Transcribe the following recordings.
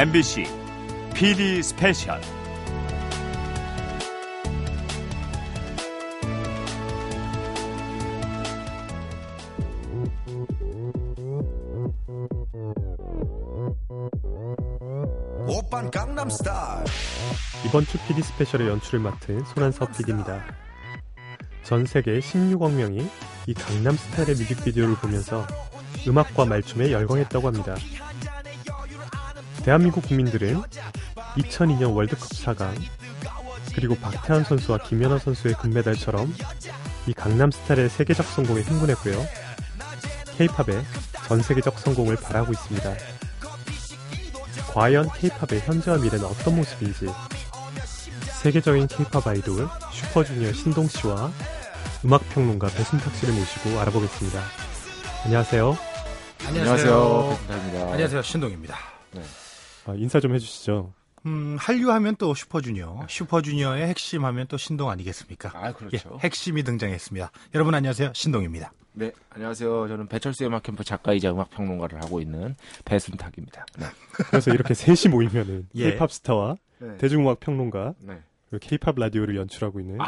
MBC PD 스페셜. 오빤 강남스타일. 이번 주 PD 스페셜의 연출을 맡은 손한석 PD입니다. 전 세계 16억 명이 이 강남스타일의 뮤직비디오를 보면서 음악과 말춤에 열광했다고 합니다. 대한민국 국민들은 2002년 월드컵 4강, 그리고 박태환 선수와 김연아 선수의 금메달처럼 이 강남스타일의 세계적 성공에 흥분했고요, K-팝의 전 세계적 성공을 바라고 있습니다. 과연 K-팝의 현재와 미래는 어떤 모습인지, 세계적인 K-팝 아이돌 슈퍼주니어 신동 씨와 음악평론가 배순탁 씨를 모시고 알아보겠습니다. 안녕하세요. 안녕하세요. 배순탁입니다. 안녕하세요. 신동입니다. 네. 인사 좀 해주시죠. 한류하면 또 슈퍼주니어, 슈퍼주니어의 핵심하면 또 신동 아니겠습니까? 아, 그렇죠. 예, 핵심이 등장했습니다. 여러분 안녕하세요. 신동입니다. 네, 안녕하세요. 저는 배철수의 음악캠프 작가이자 음악평론가를 하고 있는 배순탁입니다. 네. 그래서 이렇게 셋이 모이면은 K-팝 스타와 대중음악 평론가, K-팝 라디오를 연출하고 있는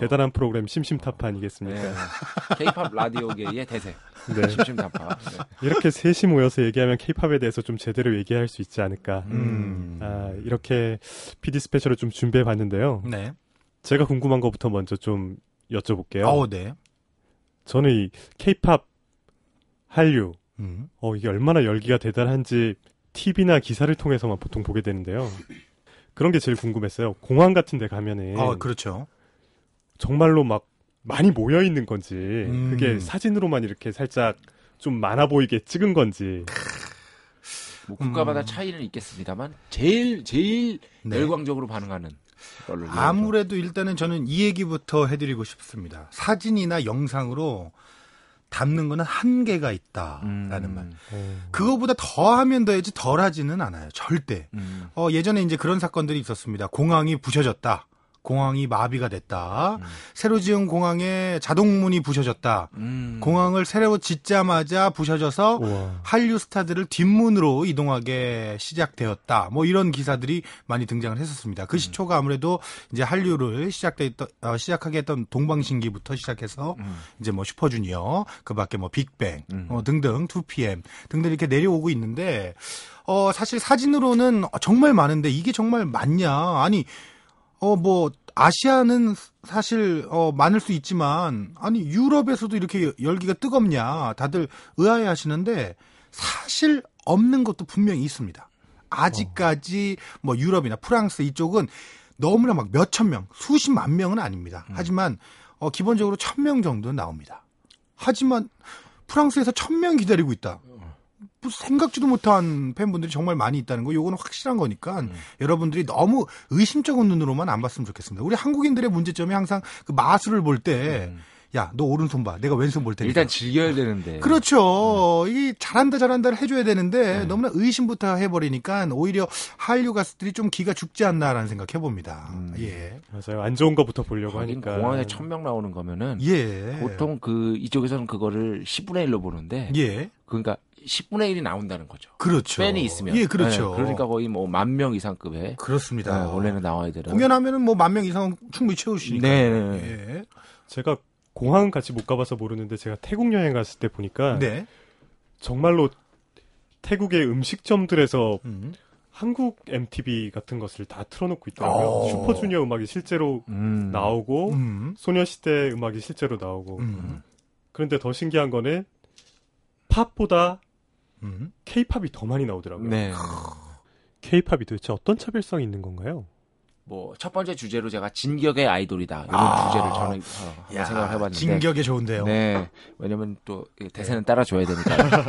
대단한 프로그램 심심타파 아니겠습니까? 네. K-팝 라디오계의 대세. 네. 심심타파. 네. 이렇게 셋이 모여서 얘기하면 K-팝에 대해서 좀 제대로 얘기할 수 있지 않을까. 아, 이렇게 PD 스페셜을 좀 준비해봤는데요. 네. 제가 궁금한 것부터 먼저 좀 여쭤볼게요. 네. 저는 이 K-팝 한류, 이게 얼마나 열기가 대단한지 TV나 기사를 통해서만 보통 보게 되는데요. 그런 게 제일 궁금했어요. 공항 같은 데 가면은. 그렇죠. 정말로 막 많이 모여 있는 건지, 그게 사진으로만 이렇게 살짝 좀 많아 보이게 찍은 건지. 뭐 국가마다 차이는 있겠습니다만, 제일 열광적으로 반응하는. 아무래도 일단은 저는 이 얘기부터 해드리고 싶습니다. 사진이나 영상으로 담는 거는 한계가 있다라는 말. 그거보다 더하면 더해지 덜하지는 않아요. 절대. 예전에 이제 그런 사건들이 있었습니다. 공항이 부셔졌다. 공항이 마비가 됐다. 새로 지은 공항에 자동문이 부셔졌다. 공항을 새로 짓자마자 부셔져서 우와. 한류 스타들을 뒷문으로 이동하게 시작되었다. 뭐 이런 기사들이 많이 등장을 했었습니다. 그 시초가 아무래도 이제 한류를 시작하게 했던 동방신기부터 시작해서 이제 뭐 슈퍼주니어, 그 밖에 뭐 빅뱅 등등 2PM 등등 이렇게 내려오고 있는데 사실 사진으로는 정말 많은데 이게 정말 많냐? 아니 뭐 아시아는 사실 많을 수 있지만 아니 유럽에서도 이렇게 열기가 뜨겁냐 다들 의아해하시는데 사실 없는 것도 분명히 있습니다. 아직까지 뭐 유럽이나 프랑스 이쪽은 너무나 막 몇천 명, 수십만 명은 아닙니다. 하지만 기본적으로 1,000명 정도는 나옵니다. 하지만 프랑스에서 1,000명 기다리고 있다. 생각지도 못한 팬분들이 정말 많이 있다는 거, 요거는 확실한 거니까 여러분들이 너무 의심적인 눈으로만 안 봤으면 좋겠습니다. 우리 한국인들의 문제점이 항상 그 마술을 볼 때 야, 너 오른손 봐. 내가 왼손 볼 테니까. 일단 즐겨야 되는데. 그렇죠. 이게 잘한다를 해줘야 되는데 너무나 의심부터 해버리니까 오히려 한류 가수들이 좀 기가 죽지 않나라는 생각 해봅니다. 예. 맞아요. 안 좋은 거부터 보려고 하니까. 공항에 1,000명 나오는 거면은 보통 그 이쪽에서는 그거를 10분의 1로 보는데. 예. 그러니까 10분의 1이 나온다는 거죠. 그렇죠. 팬이 있으면. 예, 그렇죠. 네, 그러니까 거의 뭐 10,000명 이상급에. 그렇습니다. 네, 원래는 나와야 되는. 공연하면은 뭐 10,000명 이상 충분히 채우시니까. 네. 예. 제가 공항은 같이 못 가봐서 모르는데 제가 태국 여행 갔을 때 보니까 정말로 태국의 음식점들에서 한국 MTV 같은 것을 다 틀어놓고 있더라고요. 슈퍼주니어 음악이 실제로 나오고 소녀시대 음악이 실제로 나오고 그런데 더 신기한 거는 팝보다 K-팝이 더 많이 나오더라고요. 네. K-팝이 도대체 어떤 차별성이 있는 건가요? 뭐 첫 번째 주제로 제가 진격의 아이돌이다 이런 주제를 저는 생각을 해봤는데 진격이 좋은데요. 네, 왜냐면 또 대세는 따라줘야 되니까.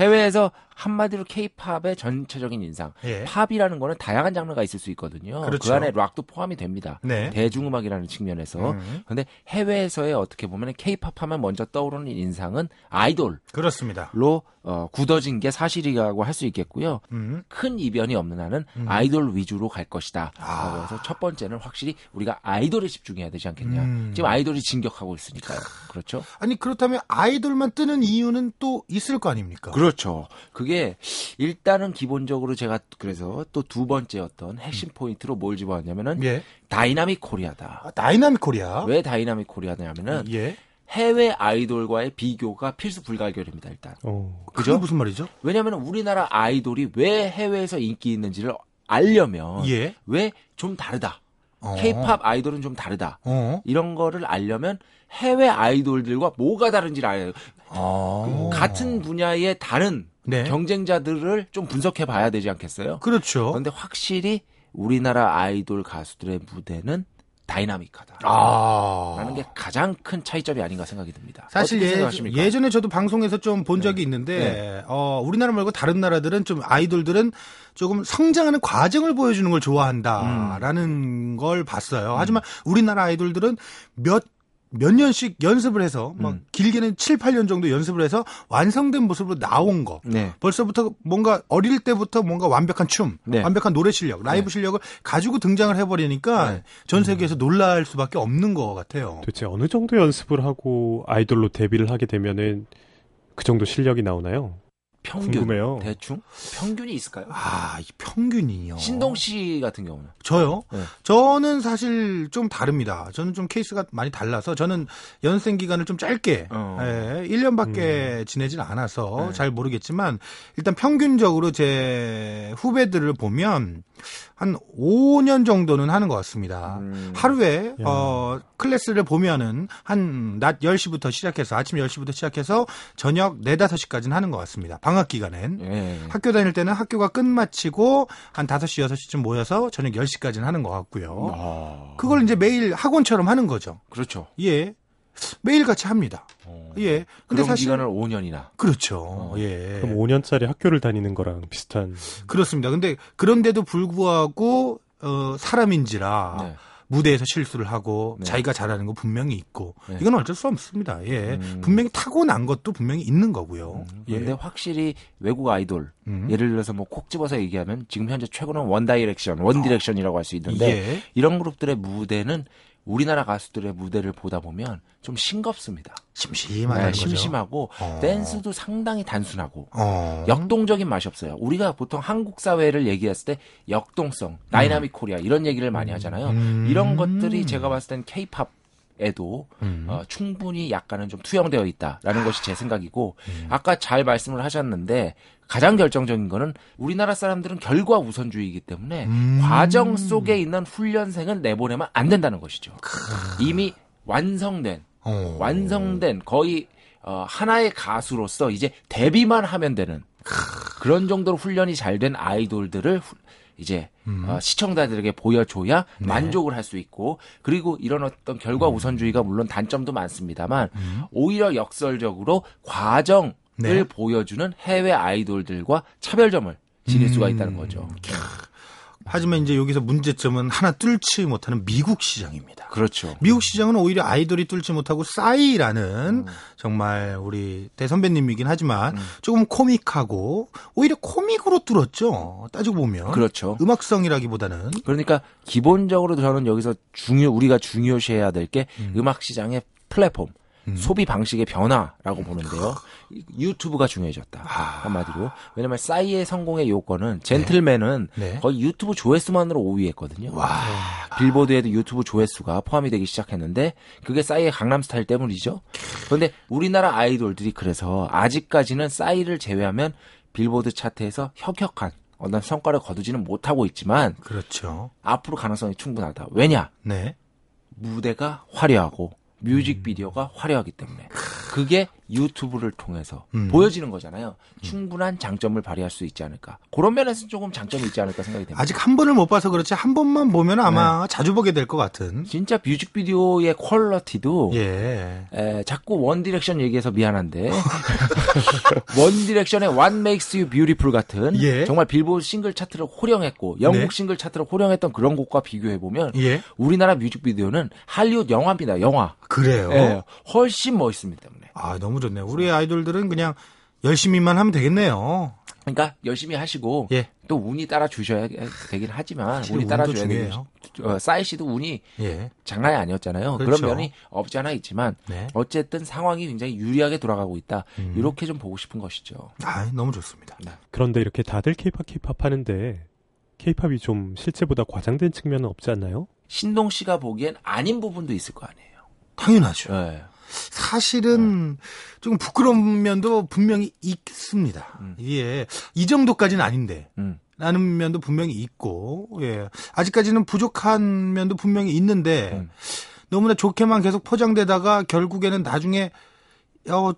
해외에서 한마디로 K-팝의 전체적인 인상. 예. 팝이라는 거는 다양한 장르가 있을 수 있거든요. 그렇죠. 그 안에 락도 포함이 됩니다. 네. 대중음악이라는 측면에서. 그런데 해외에서의 어떻게 보면 K-팝 하면 먼저 떠오르는 인상은 아이돌. 그렇습니다.로 굳어진 게 사실이라고 할 수 있겠고요. 큰 이변이 없는 한은 아이돌 위주로 갈 것이다. 그래서 첫 번째는 확실히 우리가 아이돌에 집중해야 되지 않겠냐. 지금 아이돌이 진격하고 있으니까요. 그렇죠? 아니 그렇다면 아이돌만 뜨는 이유는 또 있을 거 아닙니까? 그렇죠. 그렇죠. 그게 일단은 기본적으로 제가 그래서 또 두 번째 어떤 핵심 포인트로 뭘 집어왔냐면은 예. 다이나믹 코리아다. 아, 다이나믹 코리아. 왜 다이나믹 코리아냐면은 예. 해외 아이돌과의 비교가 필수 불가결입니다. 일단. 어, 그게 무슨 말이죠? 왜냐하면 우리나라 아이돌이 왜 해외에서 인기 있는지를 알려면 예. 왜 좀 다르다. K-팝 아이돌은 좀 다르다. 이런 거를 알려면 해외 아이돌들과 뭐가 다른지를 알아요. 같은 분야의 다른 네. 경쟁자들을 좀 분석해 봐야 되지 않겠어요? 그렇죠. 그런데 확실히 우리나라 아이돌 가수들의 무대는 다이나믹하다. 라는 게 가장 큰 차이점이 아닌가 생각이 듭니다. 사실 예전에 저도 방송에서 좀 본 적이 네. 있는데 네. 우리나라 말고 다른 나라들은 좀 아이돌들은 조금 성장하는 과정을 보여주는 걸 좋아한다라는 걸 봤어요. 하지만 우리나라 아이돌들은 몇 년씩 연습을 해서 막 길게는 7, 8년 정도 연습을 해서 완성된 모습으로 나온 거. 네. 벌써부터 뭔가 어릴 때부터 뭔가 완벽한 춤, 네. 완벽한 노래 실력, 라이브 네. 실력을 가지고 등장을 해버리니까 네. 전 세계에서 놀랄 수밖에 없는 것 같아요. 도대체 어느 정도 연습을 하고 아이돌로 데뷔를 하게 되면은 그 정도 실력이 나오나요? 평균 궁금해요. 대충 평균이 있을까요? 아, 이 평균이요. 신동 씨 같은 경우는 저요. 네. 저는 사실 좀 다릅니다. 저는 좀 케이스가 많이 달라서 저는 연습생 기간을 좀 짧게 1년밖에 지내질 않아서 잘 모르겠지만 일단 평균적으로 제 후배들을 보면 한 5년 정도는 하는 것 같습니다. 하루에 클래스를 보면은 한 낮 10시부터 시작해서 아침 10시부터 시작해서 저녁 4, 5시까지는 하는 것 같습니다. 방학 기간엔. 예. 학교 다닐 때는 학교가 끝마치고 한 5시, 6시쯤 모여서 저녁 10시까지는 하는 것 같고요. 아. 그걸 이제 매일 학원처럼 하는 거죠. 그렇죠. 예. 매일 같이 합니다. 예. 근데 사실 기간을 5년이나. 그렇죠. 예. 그럼 5년짜리 학교를 다니는 거랑 비슷한. 그렇습니다. 근데 그런데도 불구하고 사람인지라 네. 무대에서 실수를 하고 네. 자기가 잘하는 거 분명히 있고 네. 이건 어쩔 수 없습니다. 예. 분명히 타고난 것도 분명히 있는 거고요. 그런데 예. 확실히 외국 아이돌 예를 들어서 뭐 콕 집어서 얘기하면 지금 현재 최고는 원디렉션이라고 할 수 있는데 예. 이런 그룹들의 무대는 우리나라 가수들의 무대를 보다 보면 좀 싱겁습니다. 심심하다는 네, 거죠. 심심하고 댄스도 상당히 단순하고 역동적인 맛이 없어요. 우리가 보통 한국 사회를 얘기했을 때 역동성, 다이나믹 코리아 이런 얘기를 많이 하잖아요. 이런 것들이 제가 봤을 땐 K-팝에도 충분히 약간은 좀 투영되어 있다라는 것이 제 생각이고 아까 잘 말씀을 하셨는데 가장 결정적인 거는 우리나라 사람들은 결과 우선주의이기 때문에 과정 속에 있는 훈련생은 내보내면 안 된다는 것이죠. 이미 완성된 거의 하나의 가수로서 이제 데뷔만 하면 되는 그런 정도로 훈련이 잘된 아이돌들을 이제 시청자들에게 보여줘야 네. 만족을 할 수 있고 그리고 이런 어떤 결과 우선주의가 물론 단점도 많습니다만 오히려 역설적으로 과정 네. 보여주는 해외 아이돌들과 차별점을 지닐 수가 있다는 거죠. 하지만 이제 여기서 문제점은 하나 뚫지 못하는 미국 시장입니다. 그렇죠. 미국 시장은 오히려 아이돌이 뚫지 못하고 싸이라는 정말 우리 대선배님이긴 하지만 조금 코믹하고 오히려 코믹으로 뚫었죠. 따지고 보면. 그렇죠. 음악성이라기보다는. 그러니까 기본적으로 저는 여기서 우리가 중요시해야 될 게 음악 시장의 플랫폼. 소비 방식의 변화라고 보는데요. 유튜브가 중요해졌다. 한마디로. 왜냐면 싸이의 성공의 요건은 젠틀맨은 네. 네. 거의 유튜브 조회수만으로 5위 했거든요. 와. 빌보드에도 유튜브 조회수가 포함이 되기 시작했는데 그게 싸이의 강남스타일 때문이죠. 그런데 우리나라 아이돌들이 그래서 아직까지는 싸이를 제외하면 빌보드 차트에서 혁혁한 어떤 성과를 거두지는 못하고 있지만 그렇죠. 앞으로 가능성이 충분하다. 왜냐? 네. 무대가 화려하고 뮤직비디오가 화려하기 때문에 그게 유튜브를 통해서 보여지는 거잖아요. 충분한 장점을 발휘할 수 있지 않을까. 그런 면에서는 조금 장점이 있지 않을까 생각이 됩니다. 아직 한 번을 못 봐서 그렇지 한 번만 보면 아마 네. 자주 보게 될 것 같은. 진짜 뮤직비디오의 퀄리티도 예. 자꾸 원디렉션 얘기해서 미안한데 원디렉션의 What Makes You Beautiful 같은 예. 정말 빌보드 싱글 차트를 호령했고 영국 네. 싱글 차트를 호령했던 그런 곡과 비교해보면 예. 우리나라 뮤직비디오는 할리우드 영화입니다. 영화. 그래요? 예. 훨씬 멋있습니다. 때문에. 아, 너무 좋네요. 우리 아이돌들은 그냥 열심히만 하면 되겠네요. 그러니까 열심히 하시고 예. 또 운이 따라주셔야 되긴 하지만 운이 따라줘야 돼요. 싸이 씨도 운이 예. 장난이 아니었잖아요. 그렇죠. 그런 면이 없지 않아 있지만 네. 어쨌든 상황이 굉장히 유리하게 돌아가고 있다. 이렇게 좀 보고 싶은 것이죠. 아, 너무 좋습니다. 네. 그런데 이렇게 다들 케이팝 하는데 케이팝이 좀 실제보다 과장된 측면은 없지 않나요? 신동 씨가 보기엔 아닌 부분도 있을 거 아니에요. 당연하죠. 네. 사실은 조금 부끄러운 면도 분명히 있습니다. 예, 이 정도까지는 아닌데 라는 면도 분명히 있고 예, 아직까지는 부족한 면도 분명히 있는데 너무나 좋게만 계속 포장되다가 결국에는 나중에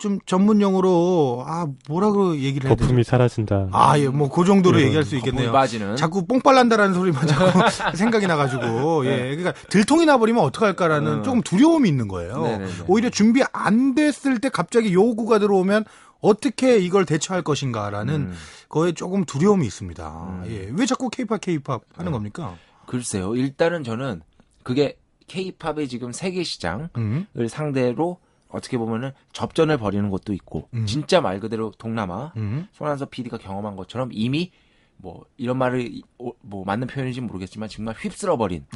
좀 전문용어로 뭐라 고 얘기를 해야 되죠? 거품이 사라진다. 아, 예, 뭐 그 정도로 얘기할 수 있겠네요. 빠지는. 자꾸 뽕빨난다라는 소리만 자꾸 생각이 나가지고 예, 그러니까 들통이 나버리면 어떡할까라는 조금 두려움이 있는 거예요. 네네네. 오히려 준비 안 됐을 때 갑자기 요구가 들어오면 어떻게 이걸 대처할 것인가라는 거에 조금 두려움이 있습니다. 예, 왜 자꾸 케이팝 하는 겁니까? 글쎄요, 일단은 저는 그게 케이팝의 지금 세계 시장을 상대로 어떻게 보면은 접전을 벌이는 것도 있고 진짜 말 그대로 동남아 손한석 PD가 경험한 것처럼 이미 뭐 이런 말을 뭐 맞는 표현인지 모르겠지만 정말 휩쓸어버린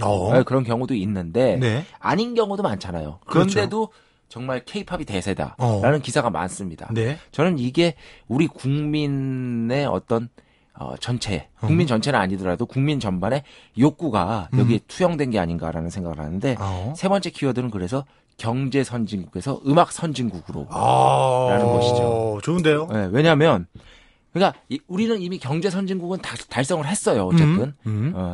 그런 경우도 있는데 네. 아닌 경우도 많잖아요. 그런데도 그렇죠. 정말 K-팝이 대세다라는 기사가 많습니다. 네. 저는 이게 우리 국민의 어떤 전체 국민 전체는 아니더라도 국민 전반의 욕구가 여기에 투영된 게 아닌가라는 생각을 하는데 세 번째 키워드는 그래서 경제 선진국에서 음악 선진국으로 라는 것이죠. 좋은데요? 네, 왜냐하면 그러니까 우리는 이미 경제 선진국은 달성을 했어요. 어쨌든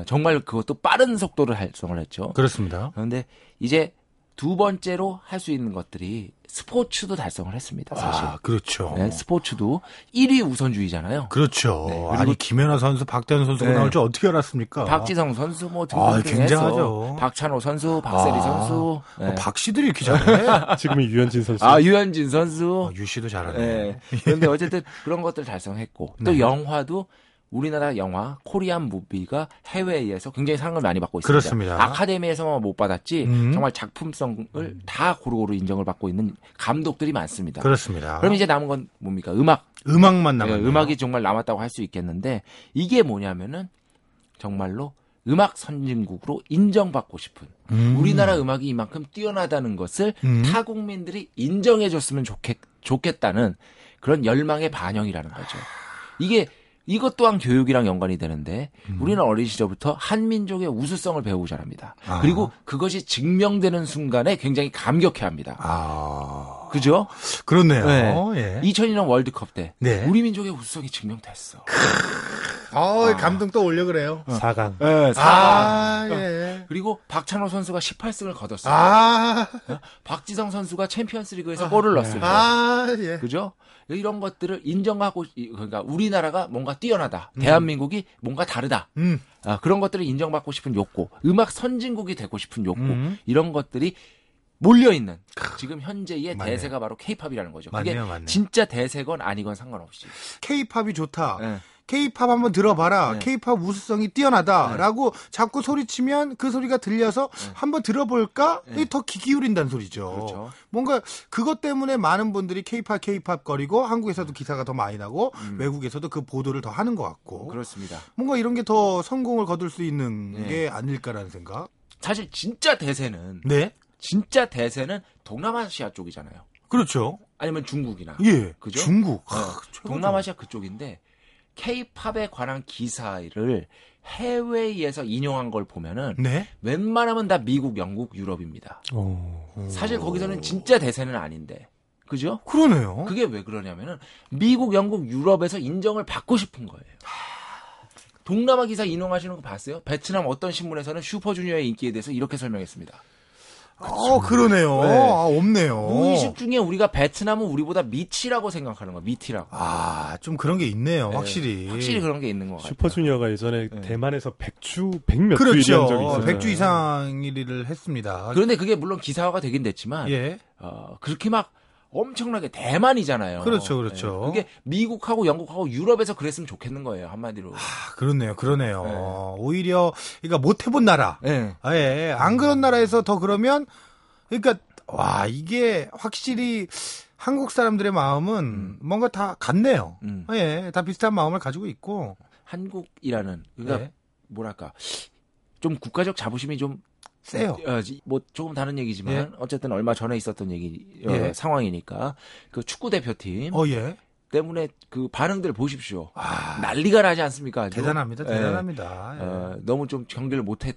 정말 그것도 빠른 속도로 달성을 했죠. 그렇습니다. 그런데 이제 두 번째로 할 수 있는 것들이 스포츠도 달성을 했습니다. 사실. 아, 그렇죠. 네, 스포츠도 1위 우선주의잖아요. 그렇죠. 네, 아니 김연아 선수, 박태환 선수가 네. 나올 줄 어떻게 알았습니까? 박지성 선수 뭐 등등해서 박찬호 선수, 박세리 선수. 네. 박씨들이 이렇게 잘해. 지금은 유현진 선수. 아, 유현진 선수. 유씨도 잘하네. 네. 그런데 어쨌든 그런 것들 달성했고 또 네. 영화도 우리나라 영화 코리안 무비가 해외에서 굉장히 상을 많이 받고 있습니다. 그렇습니다. 아카데미에서만 못 받았지 정말 작품성을 다 고루고루 인정을 받고 있는 감독들이 많습니다. 그렇습니다. 그럼 이제 남은 건 뭡니까? 음악만 남았네요. 음악이 정말 남았다고 할 수 있겠는데 이게 뭐냐면은 정말로 음악 선진국으로 인정받고 싶은 우리나라 음악이 이만큼 뛰어나다는 것을 타 국민들이 인정해줬으면 좋겠다는 그런 열망의 반영이라는 거죠. 이게 이것 또한 교육이랑 연관이 되는데 우리는 어린 시절부터 한민족의 우수성을 배우고 자랍니다. 그리고 그것이 증명되는 순간에 굉장히 감격해합니다. 그죠? 그렇네요. 네. 2002년 월드컵 때 네. 우리 민족의 우수성이 증명됐어. 감동 또 올려 그래요. 4강. 네, 4강. 예. 그리고 박찬호 선수가 18승을 거뒀어요. 박지성 선수가 챔피언스리그에서 골을 넣었을 때. 예. 그죠? 이런 것들을 인정하고 그러니까 우리나라가 뭔가 뛰어나다. 대한민국이 뭔가 다르다. 그런 것들을 인정받고 싶은 욕구, 음악 선진국이 되고 싶은 욕구. 이런 것들이 몰려있는 지금 현재의 맞네요. 대세가 바로 K-팝이라는 거죠. 맞네요, 그게 맞네요. 진짜 대세건 아니건 상관없이. K-팝이 좋다. 네. K-팝 한번 들어봐라. 네. K-팝 우수성이 뛰어나다라고 네. 자꾸 소리치면 그 소리가 들려서 네. 한번 들어볼까? 네. 더 귀 기울인다는 소리죠. 그렇죠. 뭔가 그것 때문에 많은 분들이 K-팝 거리고 한국에서도 기사가 더 많이 나고 외국에서도 그 보도를 더 하는 것 같고. 그렇습니다. 뭔가 이런 게 더 성공을 거둘 수 있는 네. 게 아닐까라는 생각. 사실 진짜 대세는 네. 진짜 대세는 동남아시아 쪽이잖아요. 그렇죠. 아니면 중국이나. 예. 그죠? 중국. 동남아시아 그쪽인데 K-팝에 관한 기사를 해외에서 인용한 걸 보면은 네? 웬만하면 다 미국, 영국, 유럽입니다. 사실 거기서는 진짜 대세는 아닌데. 그죠? 그러네요. 그게 왜 그러냐면은 미국, 영국, 유럽에서 인정을 받고 싶은 거예요. 동남아 기사 인용하시는 거 봤어요? 베트남 어떤 신문에서는 슈퍼주니어의 인기에 대해서 이렇게 설명했습니다. 그러네요. 네. 없네요. 무의식 중에 우리가 베트남은 우리보다 미치라고 생각하는 거야. 미티라고. 좀 그런 게 있네요. 네. 확실히 그런 게 있는 것 같아요. 슈퍼주니어가 예전에 네. 대만에서 100몇 주 일이 한 적이 있어요. 100주 이상 일을 했습니다. 그런데 그게 물론 기사화가 되긴 됐지만 예. 그렇게 막 엄청나게 대만이잖아요. 그렇죠. 네. 그게 미국하고 영국하고 유럽에서 그랬으면 좋겠는 거예요. 한마디로. 그렇네요. 네. 오히려 그러니까 못 해본 나라. 네. 안 그런 나라에서 더 그러면 그러니까 이게 확실히 한국 사람들의 마음은 뭔가 다 같네요. 예, 다 비슷한 마음을 가지고 있고. 한국이라는, 그러니까 네. 뭐랄까, 좀 국가적 자부심이 좀 세요. 뭐 조금 다른 얘기지만 예. 어쨌든 얼마 전에 있었던 얘기 예. 상황이니까 그 축구 대표팀 예. 때문에 그 반응들 보십시오. 아, 난리가 나지 않습니까? 아주? 대단합니다, 대단합니다. 예. 너무 좀 경기를 못해서.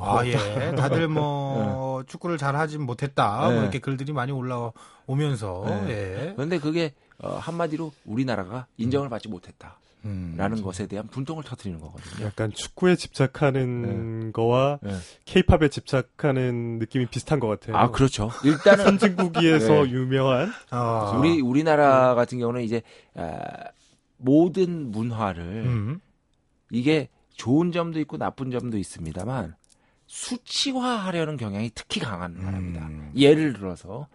아 예. 다들 뭐 예. 축구를 잘 하진 못했다. 예. 뭐 이렇게 글들이 많이 올라오면서. 예. 예. 그런데 그게 한마디로 우리나라가 인정을 받지 못했다. 라는 것에 대한 분통을 터뜨리는 거거든요. 약간 축구에 집착하는 거와 케이팝에 집착하는 느낌이 비슷한 것 같아요. 아 그렇죠. 일단은 선진국에서 네. 유명한 우리나라 같은 경우는 이제 모든 문화를 이게 좋은 점도 있고 나쁜 점도 있습니다만 수치화하려는 경향이 특히 강한 나라입니다. 예를 들어서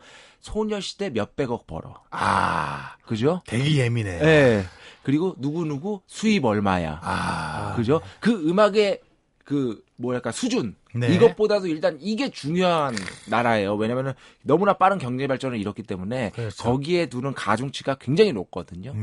소녀시대 몇백억 벌어. 아 그죠? 되게 예민해. 네. 그리고 누구누구 수입 얼마야. 아. 그죠? 그 음악의 그 뭐랄까 수준. 네. 이것보다도 일단 이게 중요한 나라예요. 왜냐면은 너무나 빠른 경제 발전을 이뤘기 때문에 그렇죠. 거기에 두는 가중치가 굉장히 높거든요.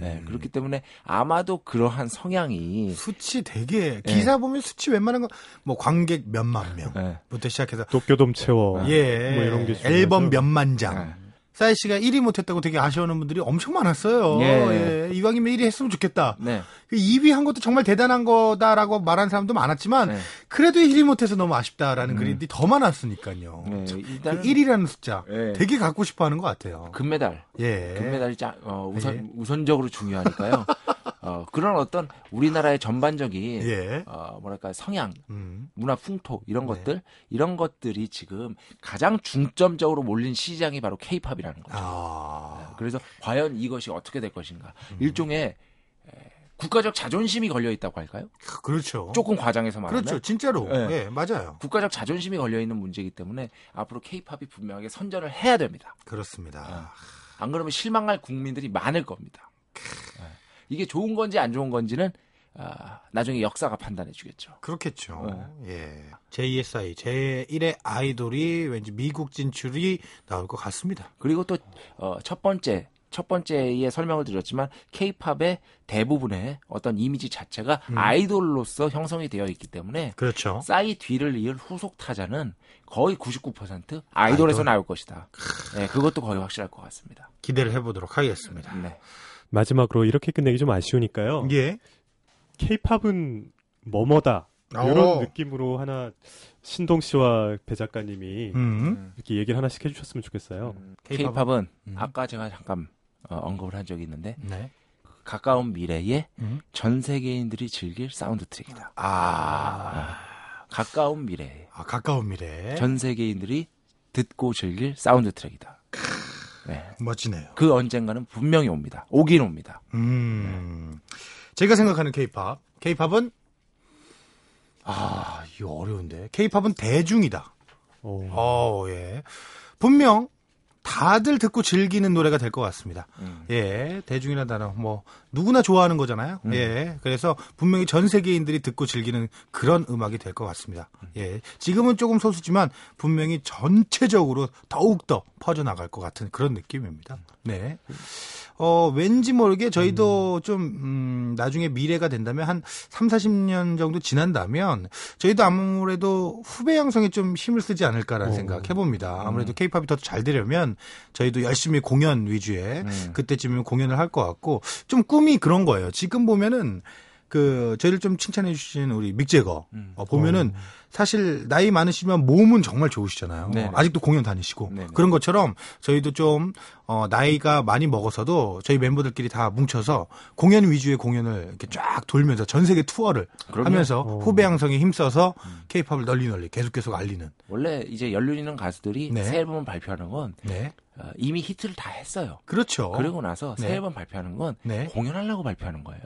네, 그렇기 때문에 아마도 그러한 성향이 수치 되게 기사 보면 수치 웬만한 거 뭐 관객 몇만 명부터 시작해서 도쿄돔 채워. 예. 뭐 이런 게 앨범 몇만 장. 싸이 씨가 1위 못했다고 되게 아쉬워하는 분들이 엄청 많았어요. 예. 예. 이왕이면 1위 했으면 좋겠다. 네. 2위 한 것도 정말 대단한 거다라고 말한 사람도 많았지만 네. 그래도 1위 못해서 너무 아쉽다라는 글이 더 많았으니까요. 네. 일단은 1위라는 숫자 네. 되게 갖고 싶어하는 것 같아요. 금메달. 예. 금메달이 우선적으로 중요하니까요. 그런 어떤 우리나라의 전반적인 예. 뭐랄까 성향, 문화 풍토 이런 것들 네. 이런 것들이 지금 가장 중점적으로 몰린 시장이 바로 K-팝이라는 거죠. 아. 그래서 과연 이것이 어떻게 될 것인가? 일종의 국가적 자존심이 걸려 있다고 할까요? 그렇죠. 조금 과장해서 말하면 그렇죠. 진짜로. 예, 네. 네, 맞아요. 국가적 자존심이 걸려 있는 문제이기 때문에 앞으로 K-팝이 분명하게 선전을 해야 됩니다. 그렇습니다. 안 그러면 실망할 국민들이 많을 겁니다. 이게 좋은 건지 안 좋은 건지는 나중에 역사가 판단해 주겠죠. 그렇겠죠. 네. 예. JSI, 제1의 아이돌이 왠지 미국 진출이 나올 것 같습니다. 그리고 또 첫 번째에 설명을 드렸지만 K-팝의 대부분의 어떤 이미지 자체가 아이돌로서 형성이 되어 있기 때문에 그렇죠. 싸이 뒤를 이을 후속 타자는 거의 99% 아이돌에서 나올 것이다. 네, 그것도 거의 확실할 것 같습니다. 기대를 해보도록 하겠습니다. 네. 마지막으로 이렇게 끝내기 좀 아쉬우니까요. 예. K-팝은 뭐뭐다 이런 느낌으로 하나 신동 씨와 배 작가님이 이렇게 얘기를 하나씩 해주셨으면 좋겠어요. K-팝은 아까 제가 잠깐 언급을 한 적이 있는데 네. 가까운 미래에 전 세계인들이 즐길 사운드 트랙이다. 가까운 미래에 전 세계인들이 듣고 즐길 사운드 트랙이다. 네. 멋지네요. 그 언젠가는 분명히 옵니다. 오긴 옵니다. 네. 제가 생각하는 K-팝. K-팝은 이거 어려운데. K-팝은 대중이다. 예. 분명 다들 듣고 즐기는 노래가 될 것 같습니다. 예, 대중이라는 단어 뭐 누구나 좋아하는 거잖아요. 예, 그래서 분명히 전 세계인들이 듣고 즐기는 그런 음악이 될 것 같습니다. 예, 지금은 조금 소수지만 분명히 전체적으로 더욱 더 퍼져나갈 것 같은 그런 느낌입니다. 네, 왠지 모르게 저희도 좀 나중에 미래가 된다면 한 3, 40년 정도 지난다면 저희도 아무래도 후배 양성에 좀 힘을 쓰지 않을까라는 생각 해봅니다. 아무래도 K-팝이 더 잘 되려면 저희도 열심히 공연 위주에 그때쯤이면 공연을 할 것 같고 좀 꿈이 그런 거예요. 지금 보면은 저희를 좀 칭찬해 주신 우리 믹재거 보면은 사실 나이 많으시면 몸은 정말 좋으시잖아요. 네네. 아직도 공연 다니시고 네네. 그런 것처럼 저희도 좀 나이가 많이 먹어서도 저희 멤버들끼리 다 뭉쳐서 공연 위주의 공연을 이렇게 쫙 돌면서 전 세계 투어를 하면서 후배 양성에 힘써서 K-팝을 널리 계속 알리는. 원래 이제 연륜있는 가수들이 네. 새 앨범을 발표하는 건 네. 이미 히트를 다 했어요. 그렇죠. 그러고 나서 새 앨범 발표하는 건 네. 공연하려고 발표하는 거예요.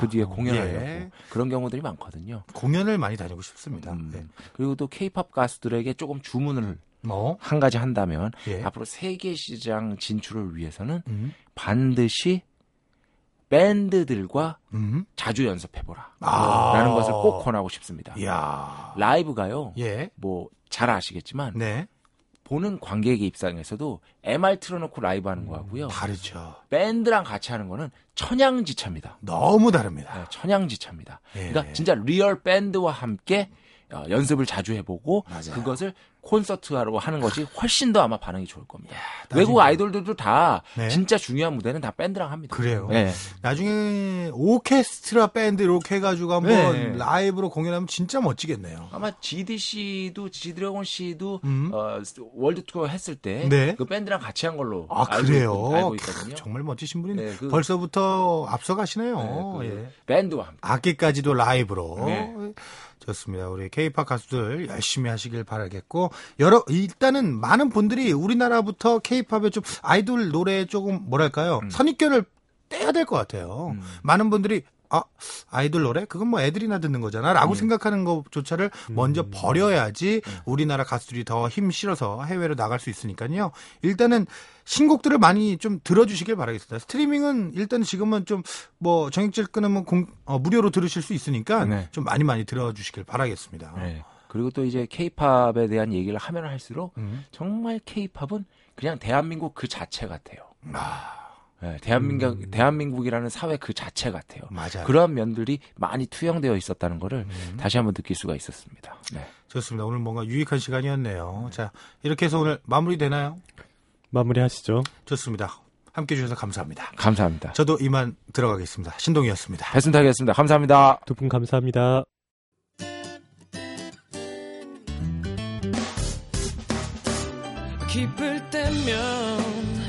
그 뒤에 공연하려고. 예. 그런 경우들이 많거든요. 공연을 많이 다니고 싶습니다. 네. 그리고 또 K-팝 가수들에게 조금 주문을 한 가지 한다면 예. 앞으로 세계 시장 진출을 위해서는 반드시 밴드들과 자주 연습해보라 라는 것을 꼭 권하고 싶습니다. 이야. 라이브가요. 예. 뭐 잘 아시겠지만 네. 보는 관객의 입장에서도 MR 틀어놓고 라이브 하는 거하고요. 다르죠. 밴드랑 같이 하는 거는 천양지차입니다. 너무 다릅니다. 네, 천양지차입니다. 예. 그러니까 진짜 리얼 밴드와 함께 연습을 자주 해보고 맞아요. 그것을 콘서트로 하는 것이 훨씬 더 아마 반응이 좋을 겁니다. 야, 외국 아이돌들도 다 네. 진짜 중요한 무대는 다 밴드랑 합니다. 그래요. 네. 나중에 오케스트라 밴드 이렇게 해가지고 한번 네. 라이브로 공연하면 진짜 멋지겠네요. 아마 GDC도 지드래곤 씨도 월드투어 했을 때 그 네. 밴드랑 같이 한 걸로 알고 있거든요. 정말 멋지신 분이네. 네, 벌써부터 앞서가시네요. 네, 예. 밴드와 함께. 악기까지도 라이브로. 네. 좋습니다. 우리 K-POP 가수들 열심히 하시길 바라겠고 일단은 많은 분들이 우리나라부터 K-POP의 좀 아이돌 노래에 조금 뭐랄까요 선입견을 떼야 될 것 같아요. 많은 분들이 아이돌 노래? 그건 뭐 애들이나 듣는 거잖아 라고 생각하는 것조차를 먼저 버려야지 우리나라 가수들이 더 힘 실어서 해외로 나갈 수 있으니까요. 일단은 신곡들을 많이 좀 들어주시길 바라겠습니다. 스트리밍은 일단 지금은 좀 뭐 정액질 끊으면 무료로 들으실 수 있으니까 네. 좀 많이 들어주시길 바라겠습니다. 네. 그리고 또 이제 K-팝에 대한 얘기를 하면 할수록 정말 K-팝은 그냥 대한민국 그 자체 같아요. 네, 대한민국이라는 사회 그 자체 같아요. 맞아요. 그러한 면들이 많이 투영되어 있었다는 거를 다시 한번 느낄 수가 있었습니다. 네. 좋습니다. 오늘 뭔가 유익한 시간이었네요. 자, 이렇게 해서 오늘 마무리 되나요? 마무리하시죠. 좋습니다. 함께 해주셔서 감사합니다. 감사합니다. 저도 이만 들어가겠습니다. 신동이었습니다. 배순탁이었습니다. 감사합니다. 두 분 감사합니다. 기쁠 때면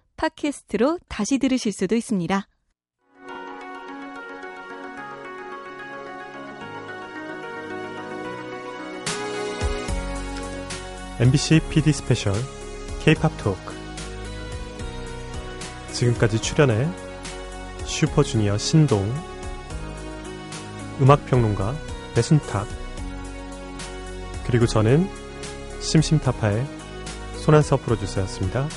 팟캐스트로 다시 들으실 수도 있습니다. MBC PD 스페셜 K-POP 토크. 지금까지 출연해 슈퍼주니어 신동, 음악평론가 배순탁, 그리고 저는 심심타파의 손한석 프로듀서였습니다.